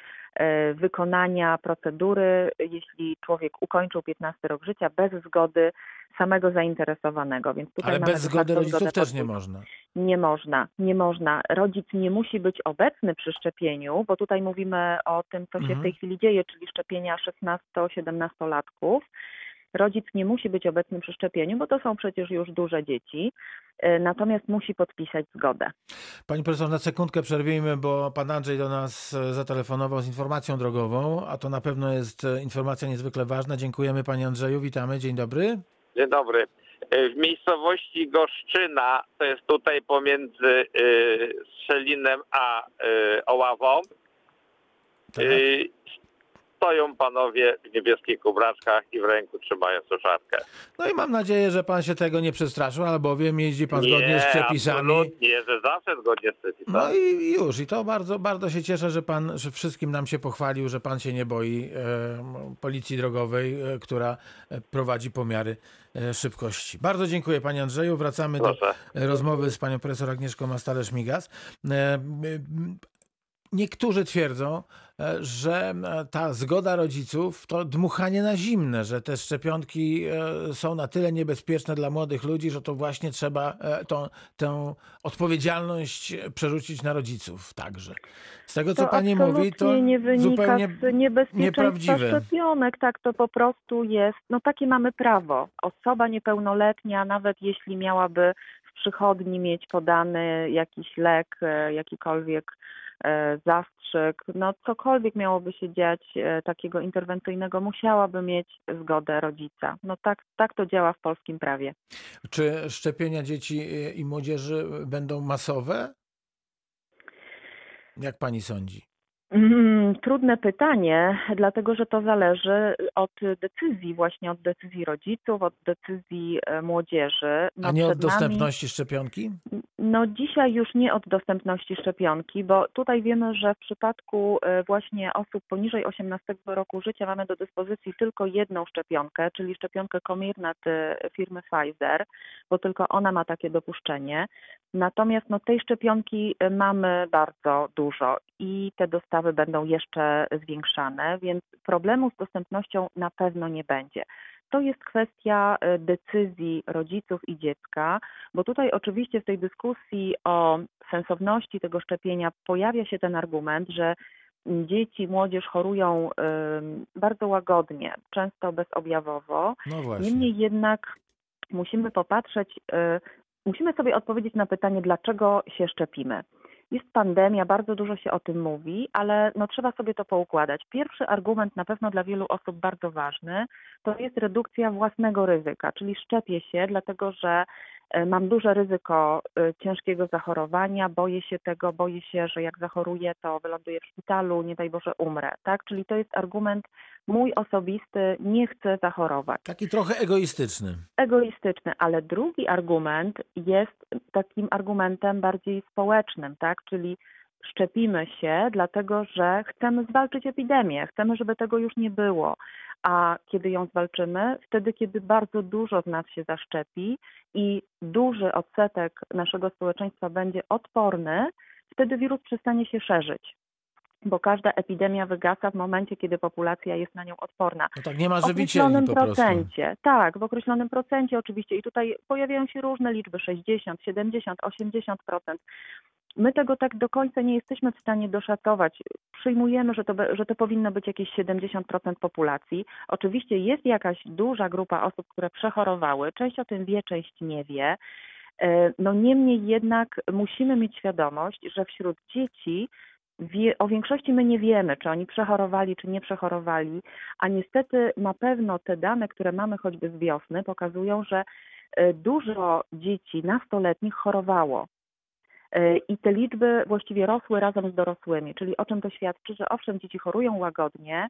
wykonania procedury, jeśli człowiek ukończył piętnasty rok życia, bez zgody samego zainteresowanego. Więc tutaj Ale mamy bez zgody rodziców też nie można. Nie można, nie można. Rodzic nie musi być obecny przy szczepieniu, bo tutaj mówimy o tym, co się mhm. w tej chwili dzieje, czyli szczepienia szesnasto-siedemnastolatków. Rodzic nie musi być obecny przy szczepieniu, bo to są przecież już duże dzieci, natomiast musi podpisać zgodę. Pani profesor, na sekundkę przerwijmy, bo pan Andrzej do nas zatelefonował z informacją drogową, a to na pewno jest informacja niezwykle ważna. Dziękujemy panie Andrzeju, witamy, dzień dobry. Dzień dobry. W miejscowości Goszczyna, to jest tutaj pomiędzy Strzelinem a Oławą, tak. y- Stoją panowie w niebieskich kubraczkach i w ręku trzymają suszarkę. No i mam nadzieję, że pan się tego nie przestraszył, albowiem jeździ pan zgodnie nie, z przepisami. Nie, jeżdżę zawsze zgodnie z przepisami. No i już. I to bardzo, bardzo się cieszę, że pan, że wszystkim nam się pochwalił, że pan się nie boi e, policji drogowej, e, która prowadzi pomiary e, szybkości. Bardzo dziękuję panie Andrzeju. Wracamy Proszę. do rozmowy z panią profesor Agnieszką Mastalerz-Migas. E, e, Niektórzy twierdzą, że ta zgoda rodziców to dmuchanie na zimne, że te szczepionki są na tyle niebezpieczne dla młodych ludzi, że to właśnie trzeba tą, tą odpowiedzialność przerzucić na rodziców także. Z tego, co to pani mówi, to nie wynika zupełnie z niebezpieczeństwa szczepionek. Tak, to po prostu jest, no takie mamy prawo. Osoba niepełnoletnia, nawet jeśli miałaby w przychodni mieć podany jakiś lek, jakikolwiek zastrzyk, no cokolwiek miałoby się dziać takiego interwencyjnego, musiałaby mieć zgodę rodzica. No tak, tak to działa w polskim prawie. Czy szczepienia dzieci i młodzieży będą masowe? Jak pani sądzi? Trudne pytanie, dlatego że to zależy od decyzji, właśnie od decyzji rodziców, od decyzji młodzieży. No, a nie od dostępności nami... szczepionki? No dzisiaj już nie od dostępności szczepionki, bo tutaj wiemy, że w przypadku właśnie osób poniżej osiemnastego roku życia mamy do dyspozycji tylko jedną szczepionkę, czyli szczepionkę Comirnaty firmy Pfizer, bo tylko ona ma takie dopuszczenie. Natomiast no, tej szczepionki mamy bardzo dużo i te dostępności będą jeszcze zwiększane, więc problemu z dostępnością na pewno nie będzie. To jest kwestia decyzji rodziców i dziecka, bo tutaj oczywiście w tej dyskusji o sensowności tego szczepienia pojawia się ten argument, że dzieci, młodzież chorują bardzo łagodnie, często bezobjawowo. No właśnie. Niemniej jednak musimy popatrzeć, musimy sobie odpowiedzieć na pytanie, dlaczego się szczepimy. Jest pandemia, bardzo dużo się o tym mówi, ale no, trzeba sobie to poukładać. Pierwszy argument, na pewno dla wielu osób bardzo ważny, to jest redukcja własnego ryzyka, czyli szczepię się, dlatego że mam duże ryzyko ciężkiego zachorowania, boję się tego, boję się, że jak zachoruję, to wyląduję w szpitalu, nie daj Boże umrę, tak? Czyli to jest argument mój osobisty, nie chcę zachorować. Taki trochę egoistyczny. Egoistyczny, ale drugi argument jest takim argumentem bardziej społecznym, tak? Czyli szczepimy się, dlatego że chcemy zwalczyć epidemię, chcemy, żeby tego już nie było. A kiedy ją zwalczymy, wtedy, kiedy bardzo dużo z nas się zaszczepi i duży odsetek naszego społeczeństwa będzie odporny, wtedy wirus przestanie się szerzyć, bo każda epidemia wygasa w momencie, kiedy populacja jest na nią odporna. No tak, nie ma żywicieli po prostu. Tak, w określonym procencie oczywiście i tutaj pojawiają się różne liczby, sześćdziesiąt, siedemdziesiąt, osiemdziesiąt procent. My tego tak do końca nie jesteśmy w stanie doszacować. Przyjmujemy, że to, że to powinno być jakieś siedemdziesiąt procent populacji. Oczywiście jest jakaś duża grupa osób, które przechorowały. Część o tym wie, część nie wie. No niemniej jednak musimy mieć świadomość, że wśród dzieci wie, o większości my nie wiemy, czy oni przechorowali, czy nie przechorowali. A niestety na pewno te dane, które mamy choćby z wiosny, pokazują, że dużo dzieci nastoletnich chorowało. I te liczby właściwie rosły razem z dorosłymi, czyli o czym to świadczy, że owszem, dzieci chorują łagodnie,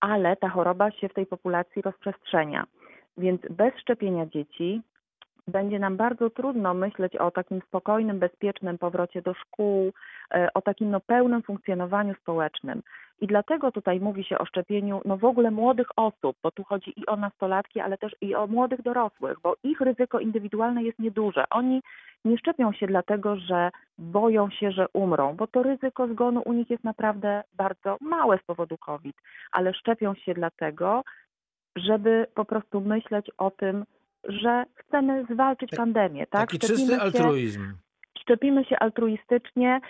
ale ta choroba się w tej populacji rozprzestrzenia. Więc bez szczepienia dzieci będzie nam bardzo trudno myśleć o takim spokojnym, bezpiecznym powrocie do szkół, o takim no, pełnym funkcjonowaniu społecznym. I dlatego tutaj mówi się o szczepieniu no, w ogóle młodych osób, bo tu chodzi i o nastolatki, ale też i o młodych dorosłych, bo ich ryzyko indywidualne jest nieduże. Oni nie szczepią się dlatego, że boją się, że umrą, bo to ryzyko zgonu u nich jest naprawdę bardzo małe z powodu COVID, ale szczepią się dlatego, żeby po prostu myśleć o tym, że chcemy zwalczyć pandemię. Tak? Taki szczepimy czysty altruizm. Się, szczepimy się altruistycznie.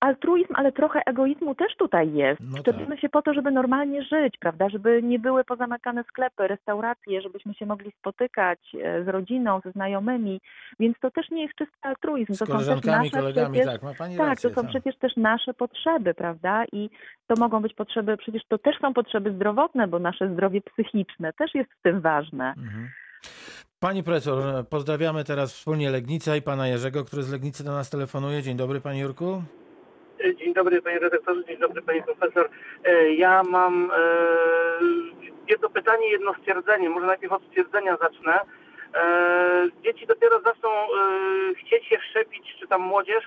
Altruizm, ale trochę egoizmu też tutaj jest. No szczepimy tak. się po to, żeby normalnie żyć, prawda? Żeby nie były pozamykane sklepy, restauracje, żebyśmy się mogli spotykać z rodziną, ze znajomymi. Więc to też nie jest czysty altruizm. Z to koleżankami, są nasze, kolegami, przecież, tak. Ma pani tak, rację, to są tam. Przecież też nasze potrzeby, prawda? I to mogą być potrzeby, przecież to też są potrzeby zdrowotne, bo nasze zdrowie psychiczne też jest w tym ważne. Mhm. Pani profesor, pozdrawiamy teraz wspólnie Legnica i pana Jerzego, który z Legnicy do nas telefonuje. Dzień dobry, panie Jurku. Dzień dobry, panie redaktorze, dzień dobry, pani profesor. Ja mam jedno pytanie, jedno stwierdzenie. Może najpierw od stwierdzenia zacznę. Dzieci dopiero zaczną chcieć się szczepić, czy tam młodzież,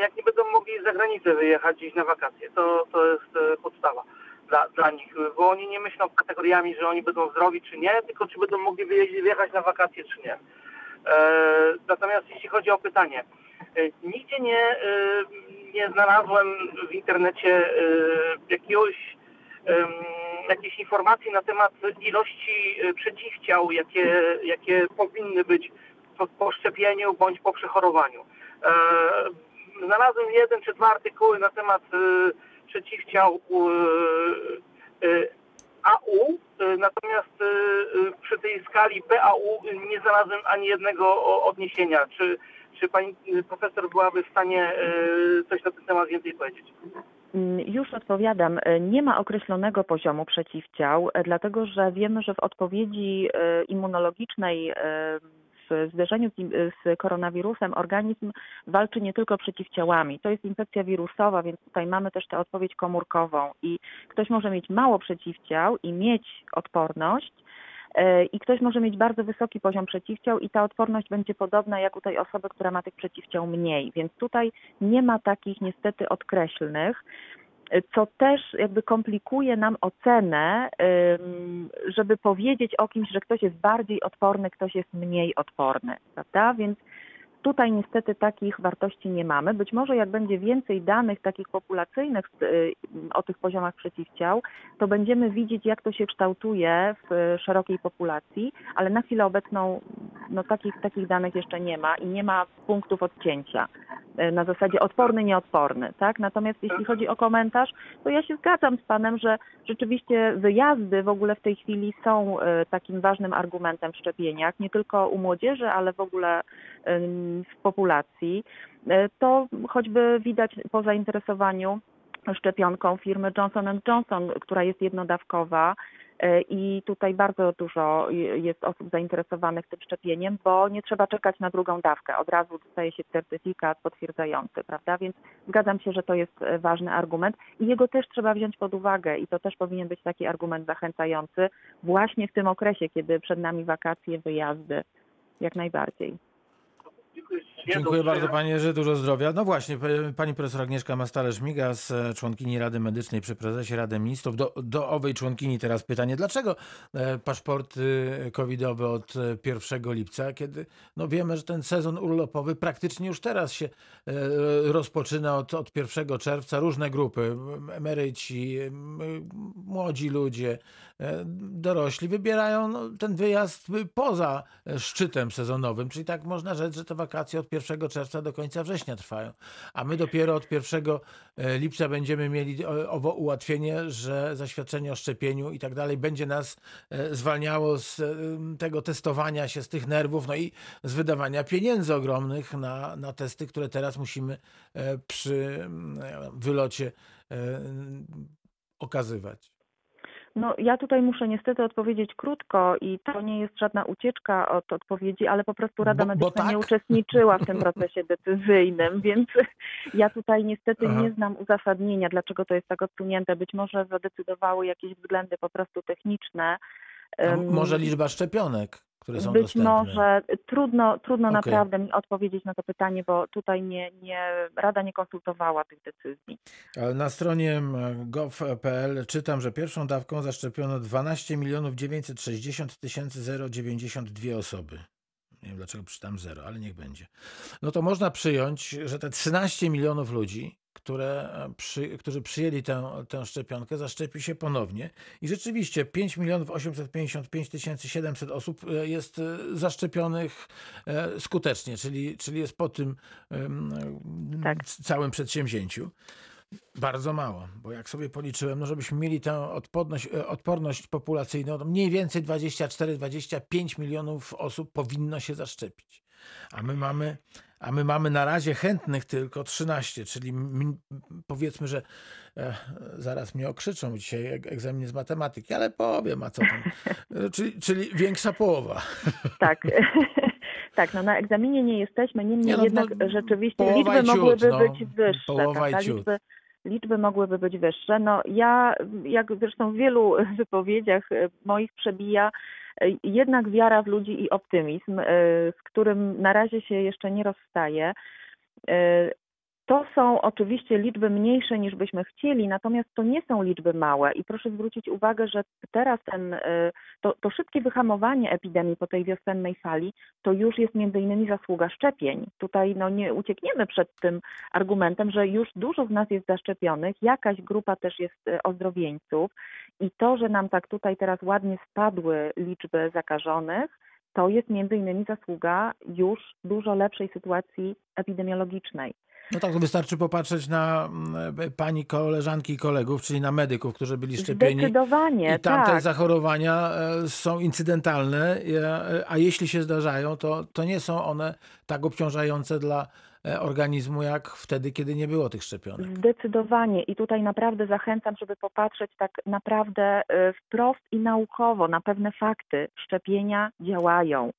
jak nie będą mogli za granicę wyjechać gdzieś na wakacje. To, to jest podstawa. Dla, dla nich, bo oni nie myślą kategoriami, że oni będą zdrowi czy nie, tylko czy będą mogli wyjechać na wakacje czy nie. E, natomiast jeśli chodzi o pytanie, e, nigdzie nie, e, nie znalazłem w internecie e, jakiegoś, e, jakiejś informacji na temat ilości przeciwciał, jakie, jakie powinny być po, po szczepieniu bądź po przechorowaniu. E, znalazłem jeden czy dwa artykuły na temat e, przeciwciał A U, natomiast przy tej skali B A U nie znalazłem ani jednego odniesienia. Czy, czy pani profesor byłaby w stanie coś na ten temat więcej powiedzieć? Już odpowiadam. Nie ma określonego poziomu przeciwciał, dlatego że wiemy, że w odpowiedzi immunologicznej w zderzeniu z koronawirusem organizm walczy nie tylko przeciwciałami. To jest infekcja wirusowa, więc tutaj mamy też tę odpowiedź komórkową. I ktoś może mieć mało przeciwciał i mieć odporność, i ktoś może mieć bardzo wysoki poziom przeciwciał i ta odporność będzie podobna jak u tej osoby, która ma tych przeciwciał mniej. Więc tutaj nie ma takich niestety odkreślnych, co też jakby komplikuje nam ocenę, żeby powiedzieć o kimś, że ktoś jest bardziej odporny, ktoś jest mniej odporny, prawda? Więc tutaj niestety takich wartości nie mamy. Być może jak będzie więcej danych takich populacyjnych o tych poziomach przeciwciał, to będziemy widzieć, jak to się kształtuje w szerokiej populacji, ale na chwilę obecną no, takich, takich danych jeszcze nie ma i nie ma punktów odcięcia na zasadzie odporny, nieodporny. Tak? Natomiast jeśli chodzi o komentarz, to ja się zgadzam z panem, że rzeczywiście wyjazdy w ogóle w tej chwili są takim ważnym argumentem w szczepieniach, nie tylko u młodzieży, ale w ogóle w populacji. To choćby widać po zainteresowaniu szczepionką firmy Johnson and Johnson, która jest jednodawkowa i tutaj bardzo dużo jest osób zainteresowanych tym szczepieniem, bo nie trzeba czekać na drugą dawkę. Od razu dostaje się certyfikat potwierdzający, prawda? Więc zgadzam się, że to jest ważny argument i jego też trzeba wziąć pod uwagę i to też powinien być taki argument zachęcający właśnie w tym okresie, kiedy przed nami wakacje, wyjazdy, jak najbardziej. Dziękuję bardzo, panie, że dużo zdrowia. No właśnie, pani profesor Agnieszka Mastalerz-Migas, członkini Rady Medycznej przy prezesie Rady Ministrów. Do, do owej członkini teraz pytanie, dlaczego paszporty covidowe od pierwszego lipca, kiedy no wiemy, że ten sezon urlopowy praktycznie już teraz się rozpoczyna od, od pierwszego czerwca. Różne grupy, emeryci, młodzi ludzie, dorośli wybierają ten wyjazd poza szczytem sezonowym, czyli tak można rzec, że te wakacje od pierwszego czerwca do końca września trwają, a my dopiero od pierwszego lipca będziemy mieli owo ułatwienie, że zaświadczenie o szczepieniu i tak dalej będzie nas zwalniało z tego testowania się, z tych nerwów, no i z wydawania pieniędzy ogromnych na, na testy, które teraz musimy przy wylocie okazywać. No ja tutaj muszę niestety odpowiedzieć krótko i to nie jest żadna ucieczka od odpowiedzi, ale po prostu Rada bo, Medyczna bo tak? nie uczestniczyła w tym procesie decyzyjnym, więc ja tutaj niestety Aha. nie znam uzasadnienia, dlaczego to jest tak odsunięte. Być może zadecydowały jakieś względy po prostu techniczne. A może liczba szczepionek, które są Być dostępne? Być może. Trudno, trudno okay. naprawdę mi odpowiedzieć na to pytanie, bo tutaj nie, nie, Rada nie konsultowała tych decyzji. Na stronie gov kropka p l czytam, że pierwszą dawką zaszczepiono dwanaście milionów dziewięćset sześćdziesiąt tysięcy dziewięćdziesiąt dwie osoby. Nie wiem, dlaczego przeczytam zero, ale niech będzie. No to można przyjąć, że te trzynaście milionów ludzi, które przy, którzy przyjęli tę, tę szczepionkę, zaszczepi się ponownie. I rzeczywiście pięć milionów osiemset pięćdziesiąt pięć tysięcy siedemset osób jest zaszczepionych skutecznie, czyli, czyli jest po tym tak. całym przedsięwzięciu. Bardzo mało, bo jak sobie policzyłem, no żebyśmy mieli tę odporność, odporność populacyjną, to mniej więcej dwadzieścia cztery dwadzieścia pięć milionów osób powinno się zaszczepić. A my mamy, a my mamy na razie chętnych tylko trzynaście, czyli powiedzmy, że e, zaraz mnie okrzyczą dzisiaj egzamin z matematyki, ale powiem, a co tam. Czyli, czyli większa połowa. Tak. Tak, no na egzaminie nie jesteśmy, niemniej nie, no, jednak no, rzeczywiście liczby mogłyby ciut, być no, wyższe. Tak, tak, liczby, liczby mogłyby być wyższe. No ja, jak zresztą w wielu wypowiedziach moich przebija, jednak wiara w ludzi i optymizm, z którym na razie się jeszcze nie rozstaję. To są oczywiście liczby mniejsze niż byśmy chcieli, natomiast to nie są liczby małe i proszę zwrócić uwagę, że teraz ten, to, to szybkie wyhamowanie epidemii po tej wiosennej fali to już jest między innymi zasługa szczepień. Tutaj no, nie uciekniemy przed tym argumentem, że już dużo z nas jest zaszczepionych, jakaś grupa też jest ozdrowieńców i to, że nam tak tutaj teraz ładnie spadły liczby zakażonych, to jest między innymi zasługa już dużo lepszej sytuacji epidemiologicznej. No tak, wystarczy popatrzeć na pani koleżanki i kolegów, czyli na medyków, którzy byli szczepieni. Zdecydowanie, i tam tak. te zachorowania są incydentalne, a jeśli się zdarzają, to, to nie są one tak obciążające dla organizmu, jak wtedy, kiedy nie było tych szczepionek. Zdecydowanie i tutaj naprawdę zachęcam, żeby popatrzeć tak naprawdę wprost i naukowo na pewne fakty. Szczepienia działają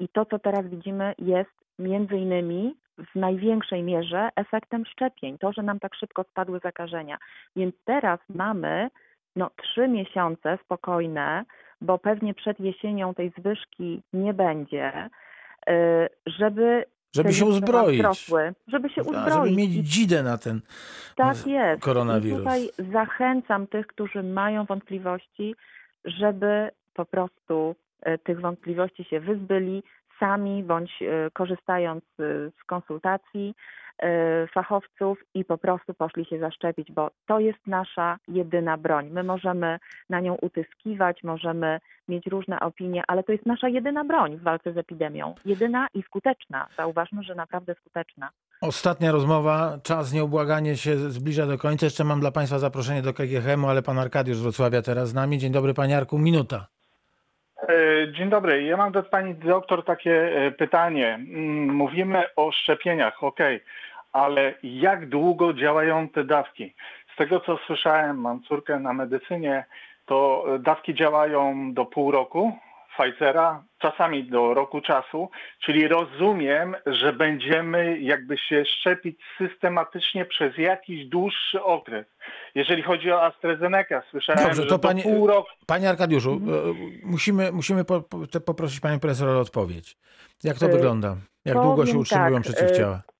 i to, co teraz widzimy, jest między innymi w największej mierze efektem szczepień. To, że nam tak szybko spadły zakażenia. Więc teraz mamy no, trzy miesiące spokojne, bo pewnie przed jesienią tej zwyżki nie będzie, żeby... Żeby się uzbroić. Rosły, żeby się uzbroić. Żeby mieć dzidę na ten tak jest. Koronawirus. I tutaj zachęcam tych, którzy mają wątpliwości, żeby po prostu tych wątpliwości się wyzbyli, sami bądź korzystając z konsultacji fachowców i po prostu poszli się zaszczepić, bo to jest nasza jedyna broń. My możemy na nią utyskiwać, możemy mieć różne opinie, ale to jest nasza jedyna broń w walce z epidemią. Jedyna i skuteczna. Zauważmy, że naprawdę skuteczna. Ostatnia rozmowa. Czas nieubłaganie się zbliża do końca. Jeszcze mam dla Państwa zaproszenie do K G H M u, ale Pan Arkadiusz z Wrocławia teraz z nami. Dzień dobry, Panie Arku. Minuta. Dzień dobry. Ja mam do Pani doktor takie pytanie. Mówimy o szczepieniach, okej, okay, ale jak długo działają te dawki? Z tego, co słyszałem, mam córkę na medycynie, to dawki działają do pół roku, Pfizera, czasami do roku czasu, czyli rozumiem, że będziemy jakby się szczepić systematycznie przez jakiś dłuższy okres. Jeżeli chodzi o AstraZeneca, słyszałem, Dobrze, że to panie, pół roku... Panie Arkadiuszu, mhm. musimy, musimy po, po, poprosić Panią Profesor o odpowiedź. Jak to yy, wygląda? Jak długo się utrzymują tak, przeciwciała? Yy...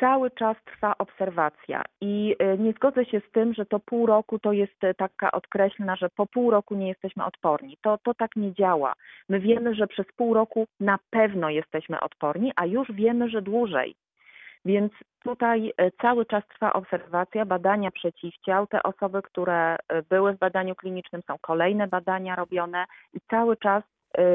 Cały czas trwa obserwacja i nie zgodzę się z tym, że to pół roku to jest taka odkreślna, że po pół roku nie jesteśmy odporni. To, to tak nie działa. My wiemy, że przez pół roku na pewno jesteśmy odporni, a już wiemy, że dłużej. Więc tutaj cały czas trwa obserwacja, badania przeciwciał. Te osoby, które były w badaniu klinicznym, są kolejne badania robione i cały czas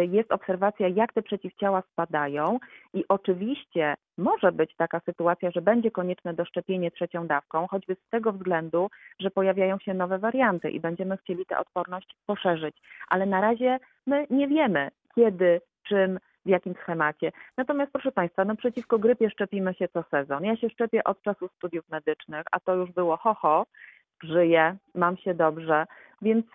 jest obserwacja, jak te przeciwciała spadają i oczywiście może być taka sytuacja, że będzie konieczne doszczepienie trzecią dawką, choćby z tego względu, że pojawiają się nowe warianty i będziemy chcieli tę odporność poszerzyć, ale na razie my nie wiemy kiedy, czym, w jakim schemacie. Natomiast proszę Państwa, no przeciwko grypie szczepimy się co sezon. Ja się szczepię od czasu studiów medycznych, a to już było ho, ho, żyję, mam się dobrze. Więc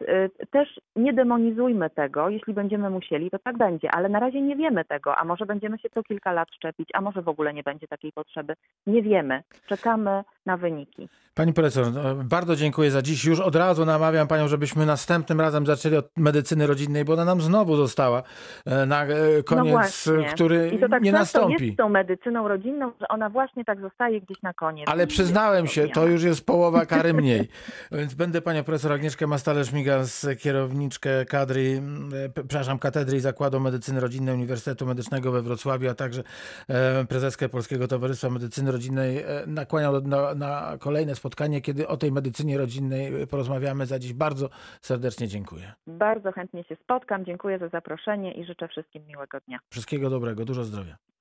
też nie demonizujmy tego, jeśli będziemy musieli, to tak będzie, ale na razie nie wiemy tego, a może będziemy się co kilka lat szczepić, a może w ogóle nie będzie takiej potrzeby. Nie wiemy, czekamy na wyniki. Pani profesor, bardzo dziękuję za dziś. Już od razu namawiam panią, żebyśmy następnym razem zaczęli od medycyny rodzinnej, bo ona nam znowu została na koniec, no który I to tak nie nastąpi. Jest z tą medycyną rodzinną, że ona właśnie tak zostaje gdzieś na koniec. Ale przyznałem się, to już jest połowa kary mniej. Więc będę panią profesor Agnieszkę Mastalerz-Migas, kierowniczkę kadry, przepraszam, Katedry i Zakładu Medycyny Rodzinnej Uniwersytetu Medycznego we Wrocławiu, a także prezeskę Polskiego Towarzystwa Medycyny Rodzinnej nakłaniał na, na kolejne spotkanie, kiedy o tej medycynie rodzinnej porozmawiamy za dziś. Bardzo serdecznie dziękuję. Bardzo chętnie się spotkam. Dziękuję za zaproszenie i życzę wszystkim miłego dnia. Wszystkiego dobrego, dużo zdrowia.